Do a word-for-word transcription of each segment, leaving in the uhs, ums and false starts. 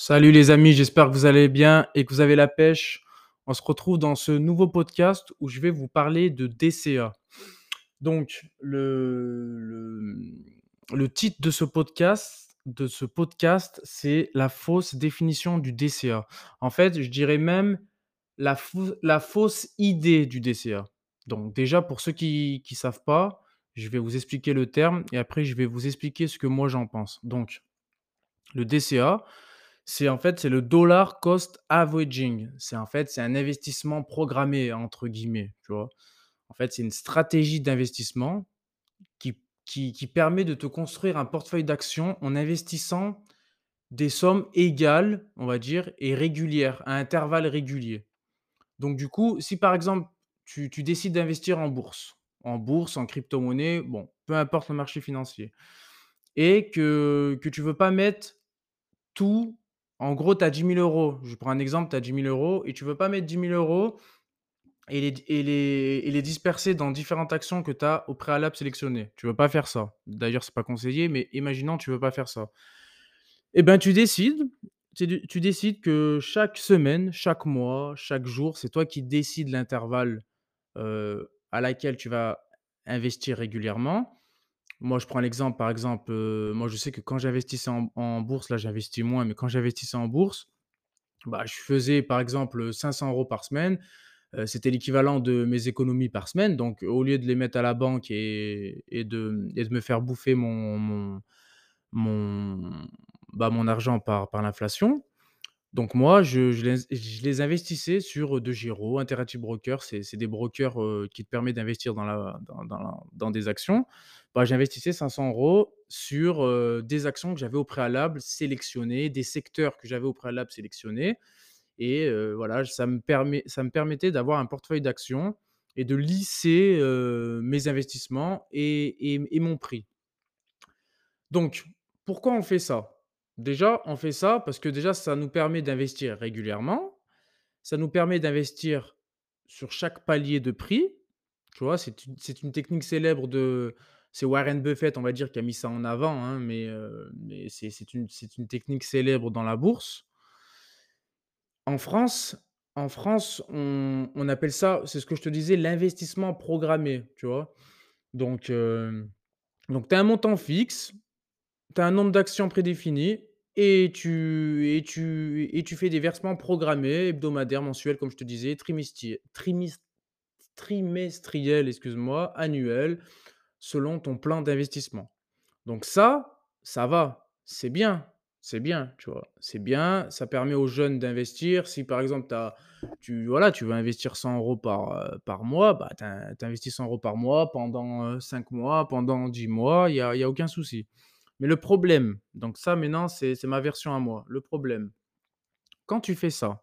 Salut les amis, j'espère que vous allez bien et que vous avez la pêche. On se retrouve dans ce nouveau podcast où je vais vous parler de D C A. Donc, le, le, le titre de ce podcast, de ce podcast, c'est la fausse définition du D C A. En fait, je dirais même la, fou, la fausse idée du D C A. Donc déjà, pour ceux qui ne savent pas, je vais vous expliquer le terme et après, je vais vous expliquer ce que moi j'en pense. Donc, le D C A, c'est en fait c'est le dollar cost averaging. C'est en fait c'est un investissement programmé entre guillemets, tu vois. En fait, c'est une stratégie d'investissement qui, qui, qui permet de te construire un portefeuille d'actions en investissant des sommes égales, on va dire, et régulières, à intervalles réguliers. Donc du coup, si par exemple, tu, tu décides d'investir en bourse, en bourse, en crypto-monnaie, bon, peu importe le marché financier, et que, que tu ne veux pas mettre tout, en gros, tu as dix mille euros. Je prends un exemple, tu as dix mille euros et tu ne veux pas mettre dix mille euros Et les, et, les, et les disperser dans différentes actions que tu as au préalable sélectionnées. Tu ne veux pas faire ça. D'ailleurs, ce n'est pas conseillé, mais imaginons tu ne veux pas faire ça. Eh bien, tu décides, tu, tu décides que chaque semaine, chaque mois, chaque jour, c'est toi qui décides l'intervalle euh, à laquelle tu vas investir régulièrement. Moi, je prends l'exemple, par exemple, euh, moi, je sais que quand j'investissais en, en bourse, là, j'investis moins, mais quand j'investissais en bourse, bah, je faisais, par exemple, cinq cents euros par semaine. C'était l'équivalent de mes économies par semaine. Donc, au lieu de les mettre à la banque et, et, de, et de me faire bouffer mon, mon, mon, bah, mon argent par, par l'inflation, donc moi, je, je, les, je les investissais sur DeGiro, Interactive Brokers. C'est, c'est des brokers euh, qui te permettent d'investir dans, la, dans, dans, la, dans des actions. Bah, j'investissais cinq cents euros sur euh, des actions que j'avais au préalable sélectionnées, des secteurs que j'avais au préalable sélectionnés. Et euh, voilà, ça me, permet, ça me permettait d'avoir un portefeuille d'actions et de lisser euh, mes investissements et, et, et mon prix. Donc, pourquoi on fait ça ? Déjà, on fait ça parce que déjà, ça nous permet d'investir régulièrement. Ça nous permet d'investir sur chaque palier de prix. Tu vois, c'est, c'est une technique célèbre de... C'est Warren Buffett, on va dire, qui a mis ça en avant, hein, mais, euh, mais c'est, c'est, une, c'est une technique célèbre dans la bourse. En France, en France on, on appelle ça, c'est ce que je te disais, l'investissement programmé, tu vois. Donc, euh, donc tu as un montant fixe, tu as un nombre d'actions prédéfinies et tu, et, tu, et tu fais des versements programmés, hebdomadaires, mensuels, comme je te disais, trimestriels, trimestriels, excuse-moi, annuels, selon ton plan d'investissement. Donc ça, ça va, c'est bien. C'est bien, tu vois. C'est bien, ça permet aux jeunes d'investir. Si, par exemple, t'as, tu, voilà, tu veux investir cent euros par, euh, par mois, bah, tu investis cent euros par mois pendant euh, cinq mois, pendant dix mois, il n'y a, y a aucun souci. Mais le problème, donc ça, maintenant, c'est, c'est ma version à moi. Le problème, quand tu fais ça,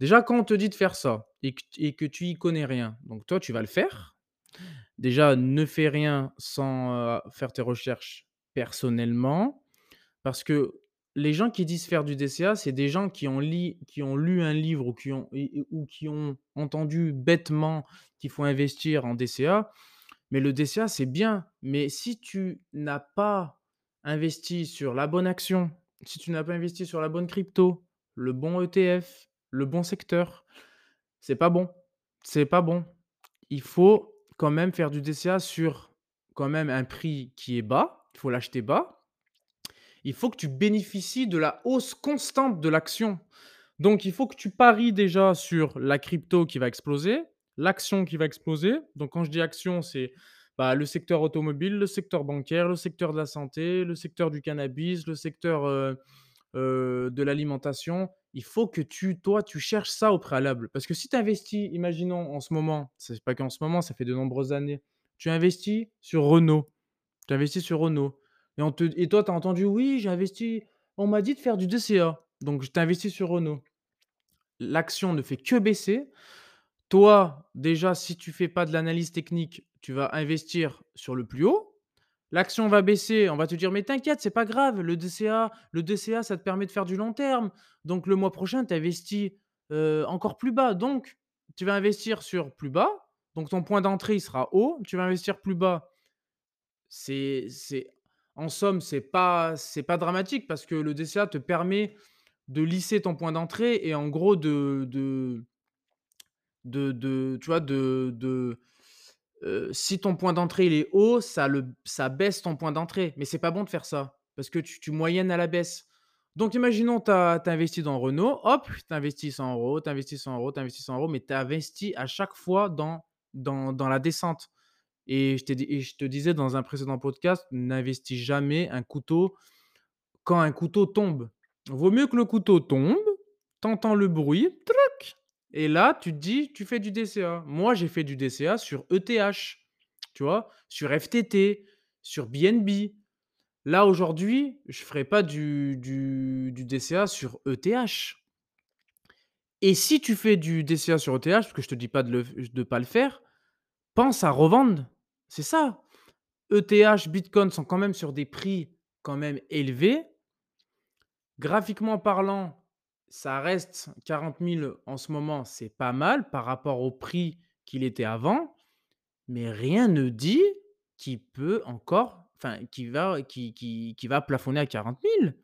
déjà, quand on te dit de faire ça et que, et que tu n'y connais rien, donc toi, tu vas le faire. Déjà, ne fais rien sans euh, faire tes recherches personnellement parce que les gens qui disent faire du D C A, c'est des gens qui ont, li- qui ont lu un livre ou qui ont, ou qui ont entendu bêtement qu'il faut investir en D C A. Mais le D C A, c'est bien. Mais si tu n'as pas investi sur la bonne action, si tu n'as pas investi sur la bonne crypto, le bon E T F, le bon secteur, c'est pas bon. C'est pas bon. Il faut quand même faire du D C A sur quand même un prix qui est bas. Il faut l'acheter bas. Il faut que tu bénéficies de la hausse constante de l'action. Donc, il faut que tu paries déjà sur la crypto qui va exploser, l'action qui va exploser. Donc, quand je dis action, c'est bah, le secteur automobile, le secteur bancaire, le secteur de la santé, le secteur du cannabis, le secteur euh, euh, de l'alimentation. Il faut que tu, toi, tu cherches ça au préalable. Parce que si tu investis, imaginons en ce moment, c'est pas qu'en ce moment, ça fait de nombreuses années, tu investis sur Renault. Tu investis sur Renault. Et, on te, et toi, tu as entendu, oui, j'ai investi, on m'a dit de faire du D C A. Donc, je t'ai investi sur Renault. L'action ne fait que baisser. Toi, déjà, si tu ne fais pas de l'analyse technique, tu vas investir sur le plus haut. L'action va baisser. On va te dire, mais t'inquiète, ce n'est pas grave. Le D C A, le D C A, ça te permet de faire du long terme. Donc, le mois prochain, tu investis euh, encore plus bas. Donc, tu vas investir sur plus bas. Donc, ton point d'entrée, il sera haut. Tu vas investir plus bas. C'est... c'est... En somme, ce n'est pas, c'est pas dramatique parce que le D C A te permet de lisser ton point d'entrée et en gros de, de, de, de tu vois, de, de euh, si ton point d'entrée il est haut, ça, le, ça baisse ton point d'entrée. Mais c'est pas bon de faire ça parce que tu, tu moyennes à la baisse. Donc, imaginons, tu as investi dans Renault, hop, tu investis cent euros, tu investis cent euros, tu investis cent euros, mais tu investis à chaque fois dans, dans, dans la descente. Et je, et je te disais dans un précédent podcast, n'investis jamais un couteau quand un couteau tombe. Vaut mieux que le couteau tombe, tu entends le bruit, truc, et là, tu te dis, tu fais du D C A. Moi, j'ai fait du D C A sur E T H, tu vois, sur F T T, sur B N B. Là, aujourd'hui, je ne ferai pas du, du, du D C A sur E T H. Et si tu fais du D C A sur E T H, parce que je ne te dis pas de ne pas le faire, pense à revendre. C'est ça. E T H, Bitcoin sont quand même sur des prix quand même élevés. Graphiquement parlant, ça reste quarante mille en ce moment. C'est pas mal par rapport au prix qu'il était avant. Mais rien ne dit qu'il peut encore... Enfin, qui va, qui, qui, qui va plafonner à quarante mille,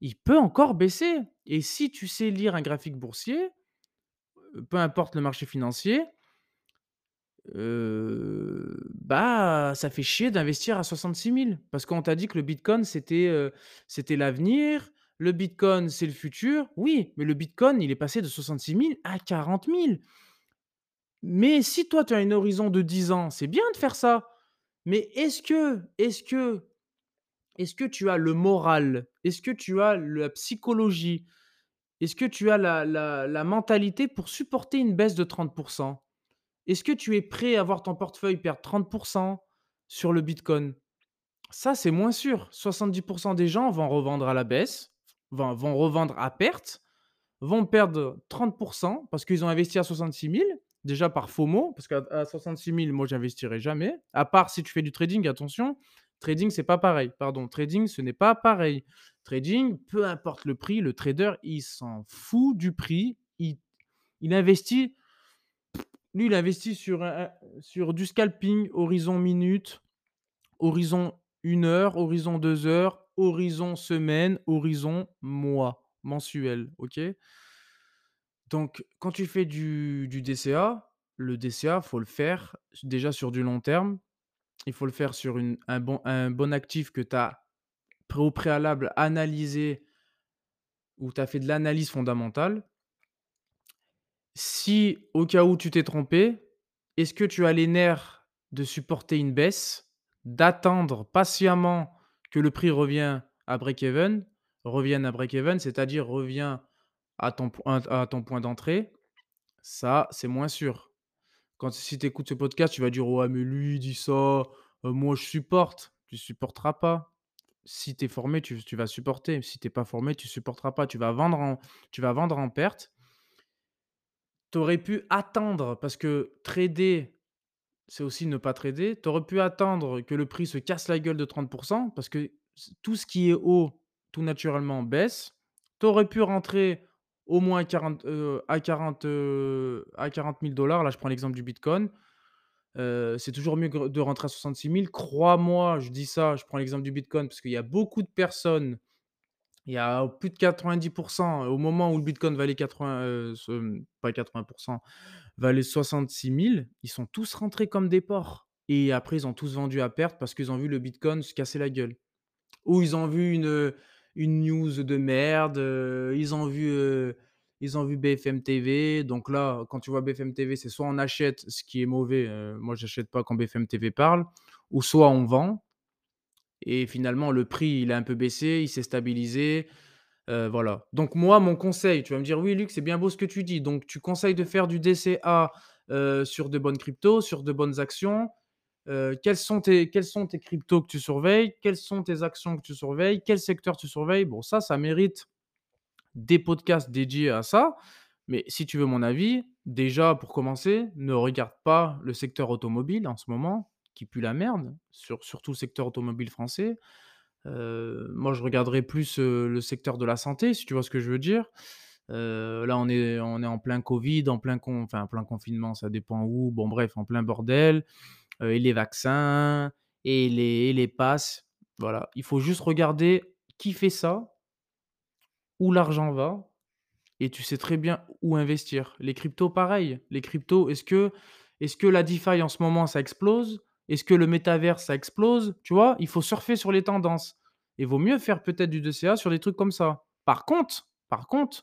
il peut encore baisser. Et si tu sais lire un graphique boursier, peu importe le marché financier, euh, bah, ça fait chier d'investir à soixante-six mille. Parce qu'on t'a dit que le Bitcoin, c'était, euh, c'était l'avenir, le Bitcoin, c'est le futur. Oui, mais le Bitcoin, il est passé de soixante-six mille à quarante mille. Mais si toi, tu as un horizon de dix ans, c'est bien de faire ça. Mais est-ce que, est-ce que, est-ce que tu as le moral? Est-ce que tu as la psychologie? Est-ce que tu as la, la, la mentalité pour supporter une baisse de trente pour cent? Est-ce que tu es prêt à voir ton portefeuille perdre trente pour cent sur le Bitcoin? Ça, c'est moins sûr. soixante-dix pour cent des gens vont revendre à la baisse, vont, vont revendre à perte, vont perdre trente pour cent parce qu'ils ont investi à soixante-six mille. Déjà par FOMO, parce qu'à soixante-six mille, moi, j'investirai jamais. À part si tu fais du trading, attention, trading, c'est pas pareil. Pardon, trading, ce n'est pas pareil. Trading, peu importe le prix, le trader, il s'en fout du prix. Il, il investit, lui, il investit sur, sur du scalping, horizon minute, horizon une heure, horizon deux heures, horizon semaine, horizon mois, mensuel, ok ? Donc, quand tu fais du, du D C A, le D C A, il faut le faire déjà sur du long terme. Il faut le faire sur une, un, bon, un bon actif que tu as au préalable analysé ou tu as fait de l'analyse fondamentale. Si, au cas où tu t'es trompé, est-ce que tu as les nerfs de supporter une baisse, d'attendre patiemment que le prix revienne à break-even, revienne à break-even, c'est-à-dire revient... À ton, à ton point d'entrée, ça, c'est moins sûr. Quand, si tu écoutes ce podcast, tu vas dire « Ouais, mais lui, il dit ça, euh, moi, je supporte. » Tu ne supporteras pas. Si tu es formé, tu, tu vas supporter. Si tu n'es pas formé, tu ne supporteras pas. Tu vas vendre en, tu vas vendre en perte. Tu aurais pu attendre, parce que trader, c'est aussi ne pas trader. Tu aurais pu attendre que le prix se casse la gueule de trente pour cent, parce que tout ce qui est haut, tout naturellement, baisse. Tu aurais pu rentrer... au moins à quarante, euh, à quarante, euh, à quarante mille dollars. Là, je prends l'exemple du Bitcoin. Euh, c'est toujours mieux de rentrer à soixante-six mille. Crois-moi, je dis ça, je prends l'exemple du Bitcoin parce qu'il y a beaucoup de personnes, il y a plus de quatre-vingt-dix pour cent au moment où le Bitcoin valait quatre-vingts, euh, pas quatre-vingts pour cent, valait soixante-six mille, ils sont tous rentrés comme des porcs. Et après, ils ont tous vendu à perte parce qu'ils ont vu le Bitcoin se casser la gueule. Ou ils ont vu une... une news de merde, euh, ils ont vu, euh, ils ont vu B F M T V. Donc là, quand tu vois B F M T V, c'est soit on achète ce qui est mauvais, euh, moi j'achète pas quand B F M T V parle, ou soit on vend. Et finalement, le prix, il a un peu baissé, il s'est stabilisé, euh, voilà. Donc moi, mon conseil, tu vas me dire, oui Luc, c'est bien beau ce que tu dis. Donc tu conseilles de faire du D C A euh, sur de bonnes cryptos, sur de bonnes actions. Euh, quels sont tes, quels sont tes cryptos que tu surveilles? Quelles sont tes actions que tu surveilles? Quel secteur tu surveilles? Bon, ça, ça mérite des podcasts dédiés à ça. Mais si tu veux mon avis, déjà, pour commencer, ne regarde pas le secteur automobile en ce moment, qui pue la merde, sur, surtout le secteur automobile français. Euh, moi, je regarderais plus euh, le secteur de la santé, si tu vois ce que je veux dire. Euh, là, on est, on est en plein Covid, en plein, con, enfin, en plein confinement, ça dépend où. Bon, bref, en plein bordel. Et les vaccins, et les, et les passes. Voilà. Il faut juste regarder qui fait ça, où l'argent va et tu sais très bien où investir. Les cryptos, pareil. Les cryptos, est-ce que, est-ce que la DeFi en ce moment, ça explose ? Est-ce que le métavers, ça explose ? Tu vois, il faut surfer sur les tendances. Et vaut mieux faire peut-être du D C A sur des trucs comme ça. Par contre, par contre,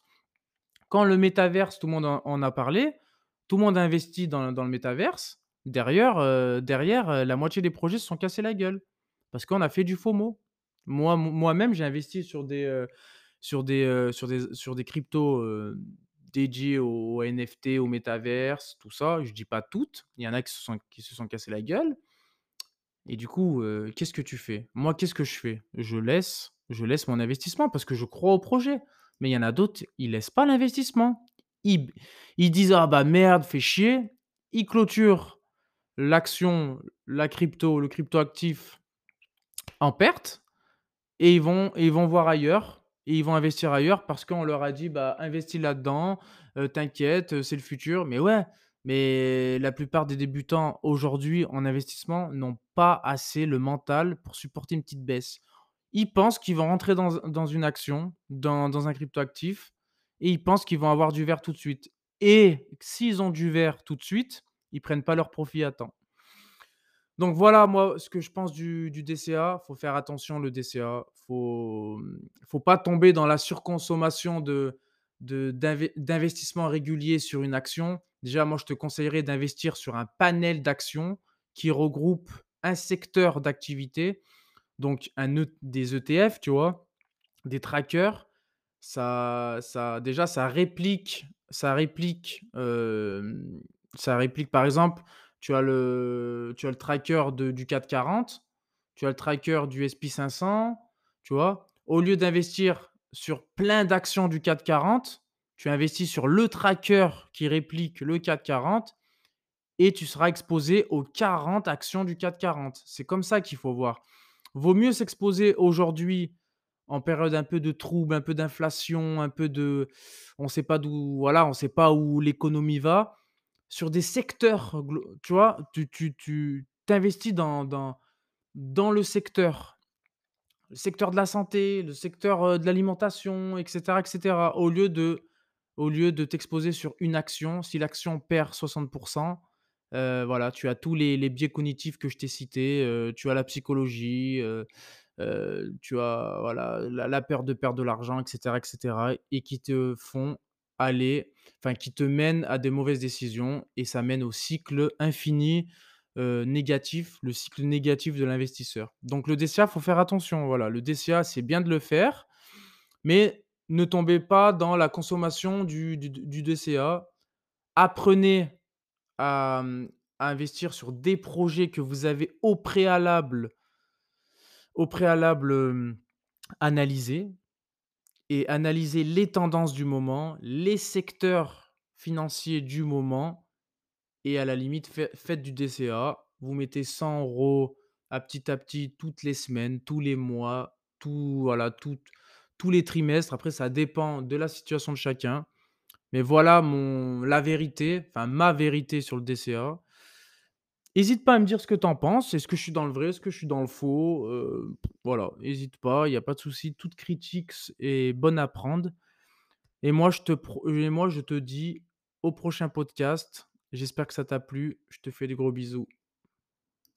quand le métaverse, tout le monde en a parlé, tout le monde a investi dans, dans le métaverse, derrière, euh, derrière euh, la moitié des projets se sont cassés la gueule. Parce qu'on a fait du FOMO. Moi, m- moi-même, j'ai investi sur des, euh, sur des, euh, sur des, sur des cryptos euh, dédiés au, au N F T, au métaverse, tout ça. Je ne dis pas toutes. Il y en a qui se sont, qui se sont cassés la gueule. Et du coup, euh, qu'est-ce que tu fais ? Moi, qu'est-ce que je fais ? Je laisse, je laisse mon investissement parce que je crois au projet. Mais il y en a d'autres, ils ne laissent pas l'investissement. Ils, ils disent « Ah bah merde, fais chier ». Ils clôturent l'action, la crypto, le crypto-actif en perte et ils vont, ils vont voir ailleurs et ils vont investir ailleurs parce qu'on leur a dit bah, « Investis là-dedans, euh, t'inquiète, c'est le futur ». Mais ouais, mais la plupart des débutants aujourd'hui en investissement n'ont pas assez le mental pour supporter une petite baisse. Ils pensent qu'ils vont rentrer dans, dans une action, dans, dans un crypto-actif, et ils pensent qu'ils vont avoir du vert tout de suite. Et s'ils ont du vert tout de suite, ils ne prennent pas leur profit à temps. Donc voilà, moi, ce que je pense du, du D C A. Il faut faire attention, le D C A. Il faut, faut pas tomber dans la surconsommation de, de, d'inv- d'investissement régulier sur une action. Déjà, moi, je te conseillerais d'investir sur un panel d'actions qui regroupe un secteur d'activité. Donc, un e- des E T F, tu vois, des trackers, ça, ça, déjà, ça réplique, ça réplique, euh, ça réplique, par exemple, tu as le, tu as le tracker de, du C A C quarante, tu as le tracker du S and P cinq cents, tu vois. Au lieu d'investir sur plein d'actions du C A C quarante, tu investis sur le tracker qui réplique le C A C quarante et tu seras exposé aux quarante actions du C A C quarante. C'est comme ça qu'il faut voir. Vaut mieux s'exposer aujourd'hui en période un peu de trouble, un peu d'inflation, un peu de... On ne sait pas d'où... Voilà, on ne sait pas où l'économie va. Sur des secteurs, tu vois, tu, tu, tu t'investis dans, dans, dans le secteur. Le secteur de la santé, le secteur de l'alimentation, et cetera, et cetera. Au lieu de, au lieu de t'exposer sur une action, si l'action perd soixante pour cent, Euh, voilà, tu as tous les, les biais cognitifs que je t'ai cités, euh, tu as la psychologie, euh, euh, tu as voilà, la, la peur de perdre de l'argent, et cetera, et cetera, et qui te font aller, enfin qui te mènent à des mauvaises décisions et ça mène au cycle infini euh, négatif, le cycle négatif de l'investisseur. Donc le D C A, il faut faire attention. Voilà, le D C A, c'est bien de le faire, mais ne tombez pas dans la consommation du, du, du D C A. Apprenez À, à investir sur des projets que vous avez au préalable, au préalable analysés et analyser les tendances du moment, les secteurs financiers du moment et à la limite, fait, faites du D C A. Vous mettez cent euros à petit à petit toutes les semaines, tous les mois, tout, voilà, tout, tous les trimestres. Après, ça dépend de la situation de chacun. Mais voilà mon, la vérité, enfin ma vérité sur le D C A. N'hésite pas à me dire ce que tu en penses. Est-ce que je suis dans le vrai ? Est-ce que je suis dans le faux ? euh, Voilà, n'hésite pas, il n'y a pas de souci. Toute critique est bonne à prendre. Et moi, je te, et moi, je te dis au prochain podcast. J'espère que ça t'a plu. Je te fais des gros bisous.